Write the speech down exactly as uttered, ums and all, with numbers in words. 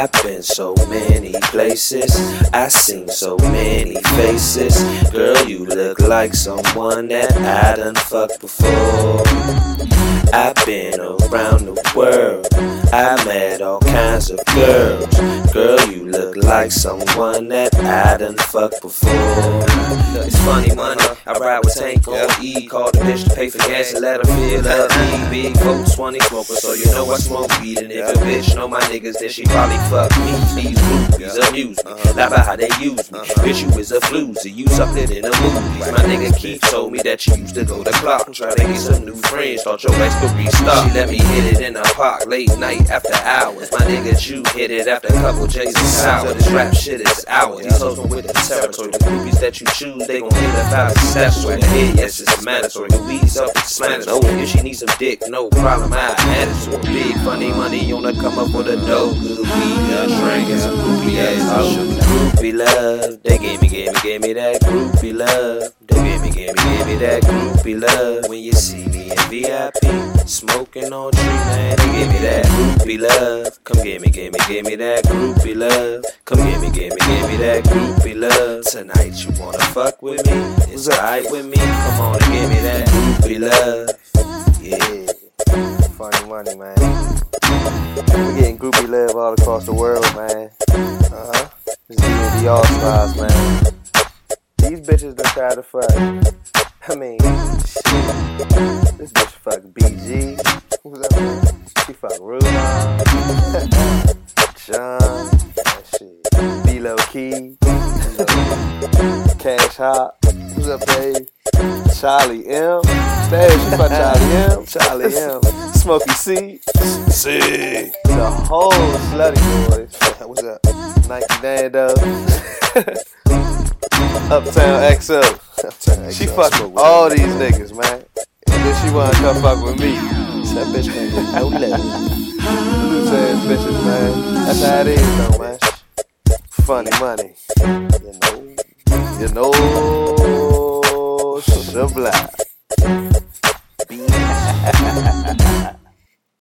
I've been so many places, I seen so many faces. Girl, you look like someone that I done fucked before. I've been around the world, I met all kinds of girls. Girl, you look like someone that I done fucked before. It's funny money, I ride with Tank on E. Call the bitch to pay for gas and let her feel her me. Big folks twenty smoker, so you know I smoke weed. And if a bitch know my niggas, then she probably fuck me. These groupies amuse me, not about how they use me. Bitch, you is a floozy, you sucked it in a movie. My nigga Keith told me that you used to go to clock and try to get some new friends, thought your ex could be stuck. She let me hit it in the park late night after hours. My nigga, you hit it after a couple J's and sour. This rap shit is ours. These hoes with the territory. The groupies that you choose, they gon' hit a five accessory. The head, yes, it's mandatory. The weed's up, it's mandatory. If she needs some dick, no problem, I had it. So big funny money on the come up with a dope. Little weed, a drink, and some groupie ass hoes. Groupie love, they gave me, gave me, gave me that groupie love. They gave me, gave me, gave me that groupie love. When you see me in V I P, smoking on tree, man, they gave me that groupie love. Come give me, give me, give me that groupie love. Come give me, give me, give me that groupie love. Tonight you wanna fuck with me? It's alright with me. Come on and give me that groupie love. Yeah. Funny money, man. We're getting groupie love all across the world, man. Uh huh. It's D and D all stars, man. These bitches done tried to fuck. I mean, shit. This bitch fuck B G. Who's up there? She fuck Rudolph. John, that shit. B-Lo Key, Cash Hop, who's up there? Charlie M, there she fuck Charlie M, Charlie M, Smokey C, C, the whole slutty boys. What's up? Nike Dando, Uptown X O. Uptown X O. She fucking all these niggas, man. And then she wanna come fuck with me. That bitch ain't got no love. Loose ass bitches, man. That's how it is, though, man. Funny money. You know. You know. Sublime.